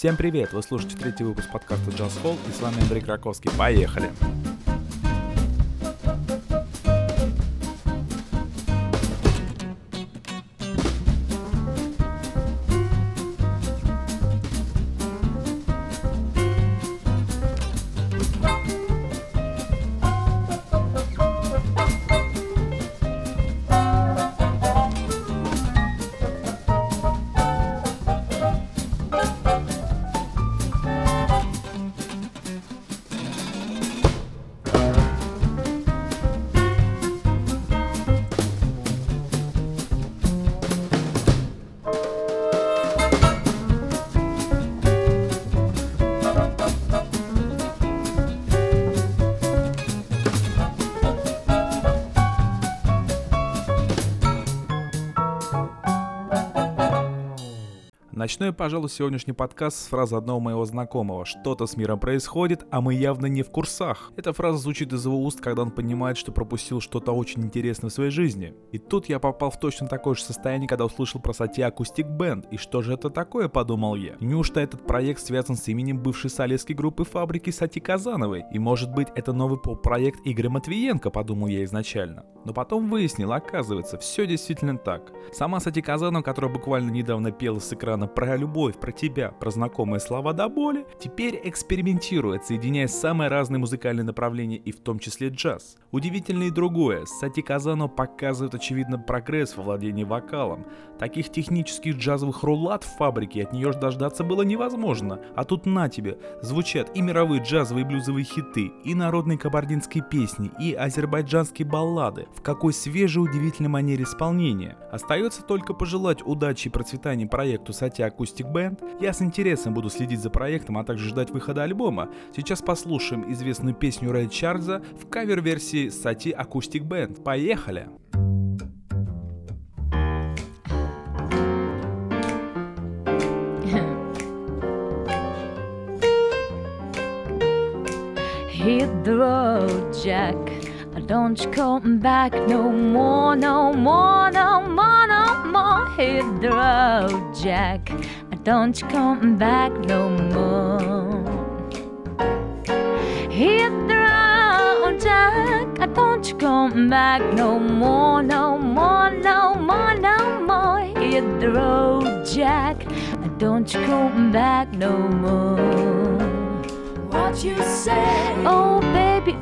Всем привет! Вы слушаете 3-й выпуск подкаста «Джаз Холл», и с вами Андрей Краковский. Поехали! Начну я, пожалуй, сегодняшний подкаст с фразы одного моего знакомого: «Что-то с миром происходит, а мы явно не в курсах». Эта фраза звучит из его уст, когда он понимает, что пропустил что-то очень интересное в своей жизни. И тут я попал в точно такое же состояние, когда услышал про Сати Акустик Бенд. И что же это такое, подумал я. Неужто этот проект связан с именем бывшей солистки группы «Фабрики» Сати Казановой? И может быть это новый поп-проект Игоря Матвиенко, подумал я изначально. Но потом выяснил, оказывается, все действительно так. Сама Сати Казанова, которая буквально недавно пела с экрана про любовь, про тебя, про знакомые слова до боли, теперь экспериментирует, соединяя самые разные музыкальные направления, и в том числе джаз. Удивительно и другое: Сати Казанова показывает, очевидно, прогресс во владении вокалом. Таких технических джазовых рулат в «Фабрике» от нее дождаться было невозможно, а тут на тебе, звучат и мировые джазовые и блюзовые хиты, и народные кабардинские песни, и азербайджанские баллады, в какой свежей удивительной манере исполнения. Остается только пожелать удачи и процветания проекту Сати Акустик Бенд. Я с интересом буду следить за проектом, а также ждать выхода альбома. Сейчас послушаем известную песню Рэя Чарлза в кавер-версии Сати Акустик Бенд. Поехали! Hit the road, Jack. Don't you come back no more, no more, no more, no more. Hit the road, Jack. Don't you come back no more. Hit the road, Jack. Don't you come back no more, no more, no more, no more. Hit the road, Jack. Don't you come back no more. What you say? Oh baby,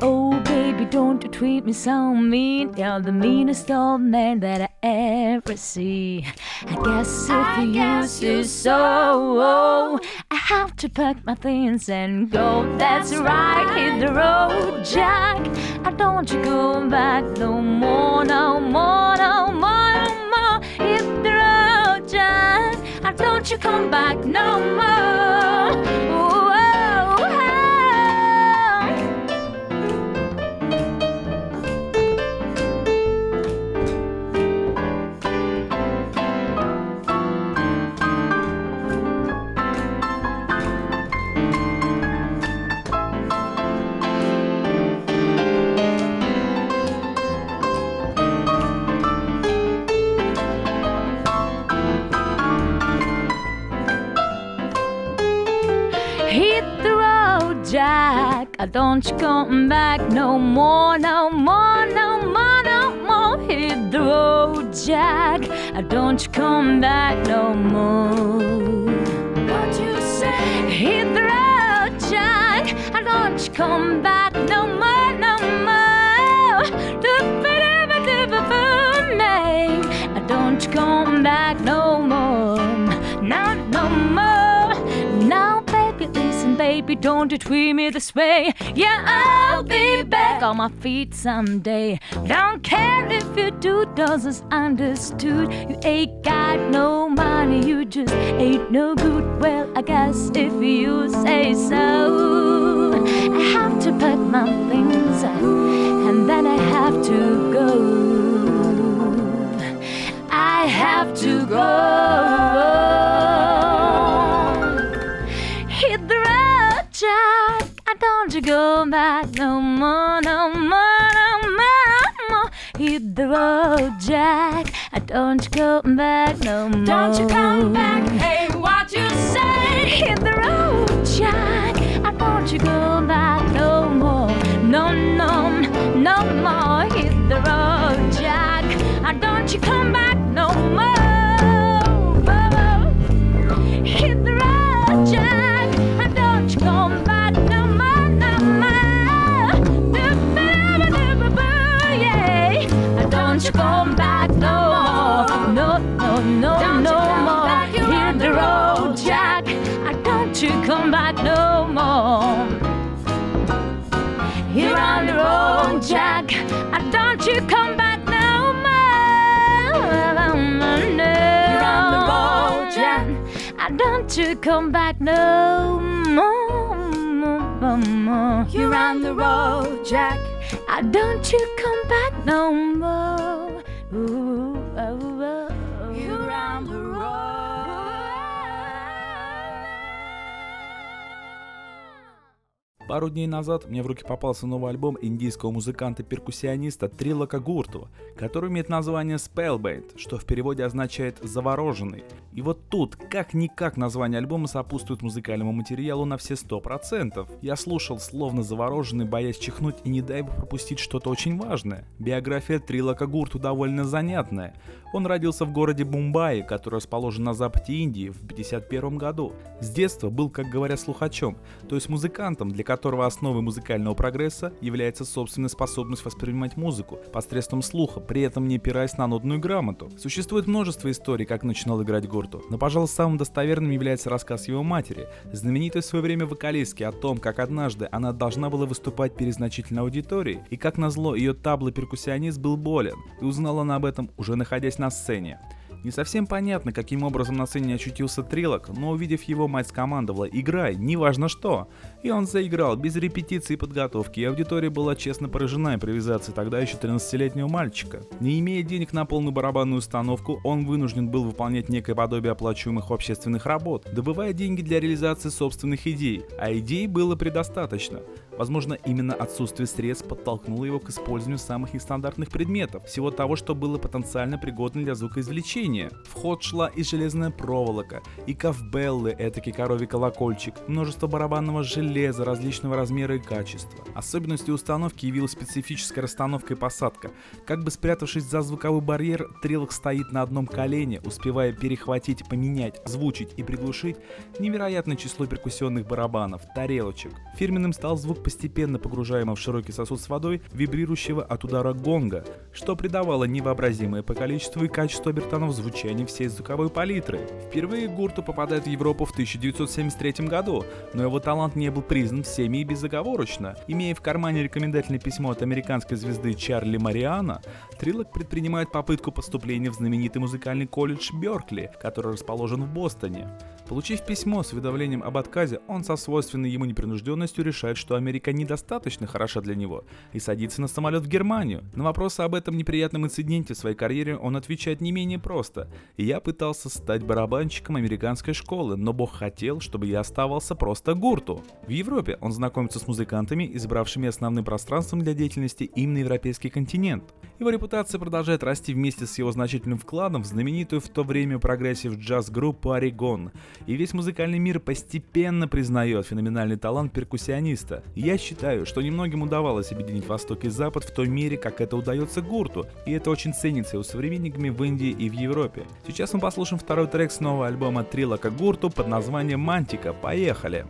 don't you treat me so mean. You're the meanest old man that I ever see. I guess if you used to so, oh, I have to pack my things and go. That's right, hit the road, Jack. Don't you go back no more, no more, no more, no more. Hit the road, Jack. Don't you come back no more. Ooh. Jack, don't you come back no more, no more, no more, no more. Hit the road, Jack. Don't you come back no more. What you say? Hit the road, Jack. Don't you come back no more, no more. Don't you come back no more, no, no more, no. Listen, baby, don't you treat me this way. Yeah, I'll be back on my feet someday. Don't care if you do, doesn't understood. You ain't got no money, you just ain't no good. Well, I guess if you say so, I have to pack my things up, and then I have to go. I have to go. Don't you go back no more, no more, no more, no more. Hit the road, Jack. Don't you go back no more. Don't you come back, hey, what you say? Hit the road. Don't you come back no more, more, more. You're on the road, Jack. I don't you come back no more. Ooh, oh, oh, oh. You're on the road. Пару дней назад мне в руки попался новый альбом индийского музыканта-перкуссиониста Трилока Гурту, который имеет название Spellbound, что в переводе означает «завороженный». И вот тут, как-никак, название альбома сопутствует музыкальному материалу на все 100%. Я слушал, словно завороженный, боясь чихнуть и не дай бог пропустить что-то очень важное. Биография Трилока Гурту довольно занятная. Он родился в городе Мумбаи, который расположен на западе Индии, в 1951 году. С детства был, как говорят, слухачом, то есть музыкантом, для которого основой музыкального прогресса является собственная способность воспринимать музыку посредством слуха, при этом не опираясь на нотную грамоту. Существует множество историй, как начинал играть Гурту. Но, пожалуй, самым достоверным является рассказ его матери, знаменитой в свое время вокалистки, о том, как однажды она должна была выступать перед значительной аудиторией, и как назло ее табло-перкуссионист был болен, и узнала она об этом, уже находясь на сцене. Не совсем понятно, каким образом на сцене очутился Трилок, но увидев его, мать скомандовала «Играй, неважно что!» И он заиграл, без репетиции и подготовки, и аудитория была честно поражена импровизацией тогда еще 13-летнего мальчика. Не имея денег на полную барабанную установку, он вынужден был выполнять некое подобие оплачиваемых общественных работ, добывая деньги для реализации собственных идей, а идей было предостаточно. Возможно, именно отсутствие средств подтолкнуло его к использованию самых нестандартных предметов, всего того, что было потенциально пригодно для звукоизвлечения. В ход шла и железная проволока, и ковбеллы, этакий коровий колокольчик, множество барабанного железа различного размера и качества. Особенностью установки явилась специфическая расстановка и посадка. Как бы спрятавшись за звуковой барьер, Трилок стоит на одном колене, успевая перехватить, поменять, озвучить и приглушить невероятное число перкуссионных барабанов, тарелочек. Фирменным стал звук постепенно погружаемого в широкий сосуд с водой, вибрирующего от удара гонга, что придавало невообразимое по количеству и качеству обертонов звучания всей звуковой палитры. Впервые Гурту попадает в Европу в 1973 году, но его талант не был признан всеми и безоговорочно. Имея в кармане рекомендательное письмо от американской звезды Чарли Мариано, Трилок предпринимает попытку поступления в знаменитый музыкальный колледж Беркли, который расположен в Бостоне. Получив письмо с уведомлением об отказе, он со свойственной ему непринужденностью решает, что Америка недостаточно хороша для него, и садится на самолет в Германию. На вопросы об этом неприятном инциденте в своей карьере он отвечает не менее просто. «Я пытался стать барабанщиком американской школы, но Бог хотел, чтобы я оставался просто Гурту». В Европе он знакомится с музыкантами, избравшими основным пространством для деятельности именно европейский континент. Его репутация продолжает расти вместе с его значительным вкладом в знаменитую в то время прогрессив-джаз-группу Oregon, и весь музыкальный мир постепенно признает феноменальный талант перкуссиониста. Я считаю, что немногим удавалось объединить Восток и Запад в той мере, как это удается Гурту, и это очень ценится его современниками в Индии и в Европе. Сейчас мы послушаем второй трек с нового альбома Трилока Гурту под названием «Мантика». Поехали!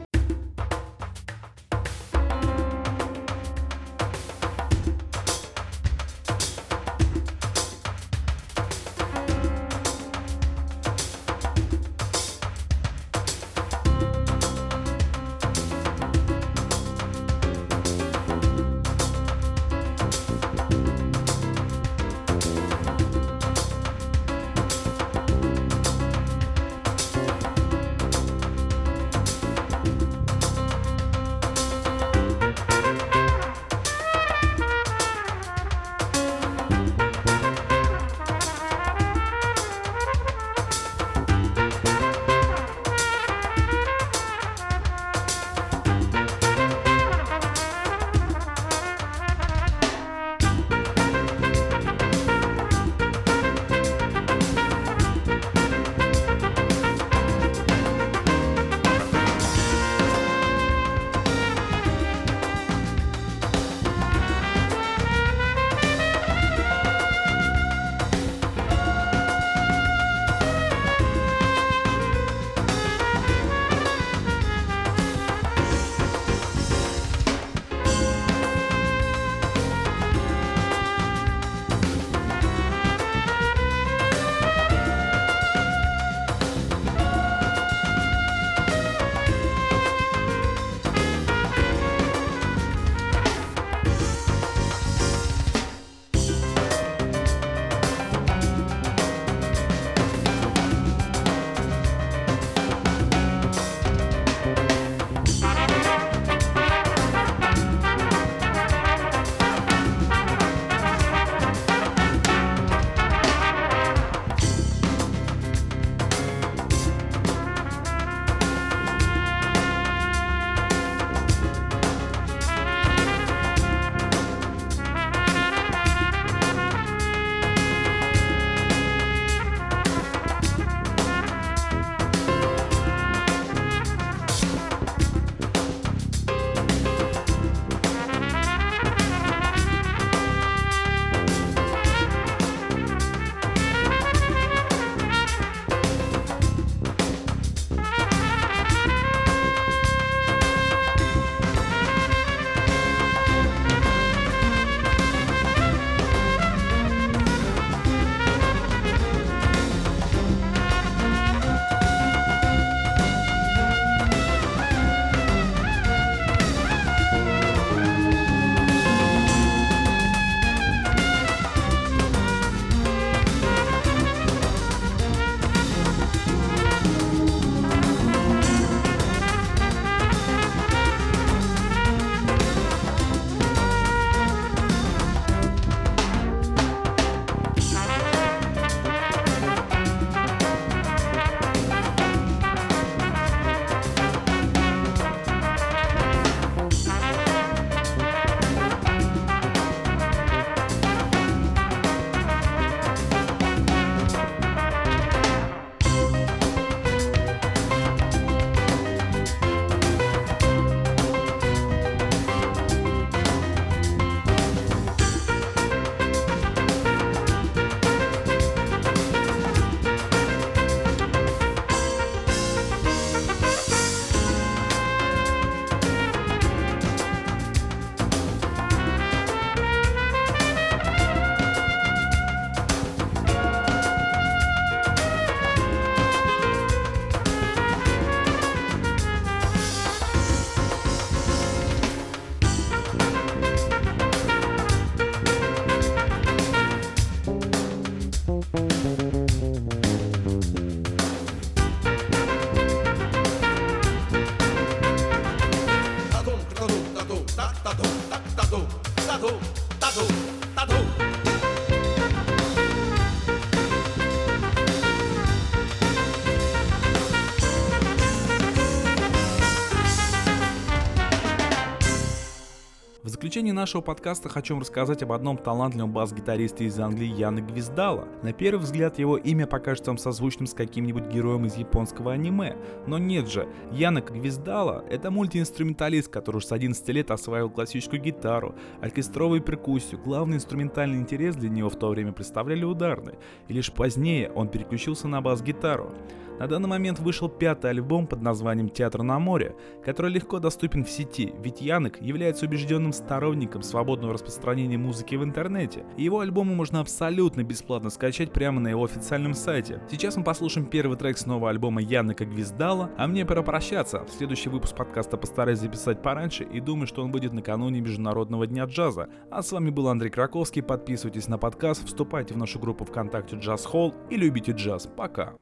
заключение нашего подкаста хочу вам рассказать об одном талантливом бас-гитаристе из Англии Яны Гвиздала. На первый взгляд его имя покажется вам созвучным с каким-нибудь героем из японского аниме. Но нет же, Яна Гвиздала — это мультиинструменталист, который уже с 11 лет осваивал классическую гитару, оркестровую перкуссию. Главный инструментальный интерес для него в то время представляли ударные, и лишь позднее он переключился на бас-гитару. На данный момент вышел 5-й альбом под названием «Театр на море», который легко доступен в сети, ведь Янек является убежденным сторонником свободного распространения музыки в интернете, и его альбомы можно абсолютно бесплатно скачать прямо на его официальном сайте. Сейчас мы послушаем первый трек с нового альбома Янека Гвиздала, а мне пора прощаться. В следующий выпуск подкаста постараюсь записать пораньше и думаю, что он будет накануне Международного дня джаза. А с вами был Андрей Краковский, подписывайтесь на подкаст, вступайте в нашу группу ВКонтакте «Джаз Холл» и любите джаз. Пока!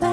Bye.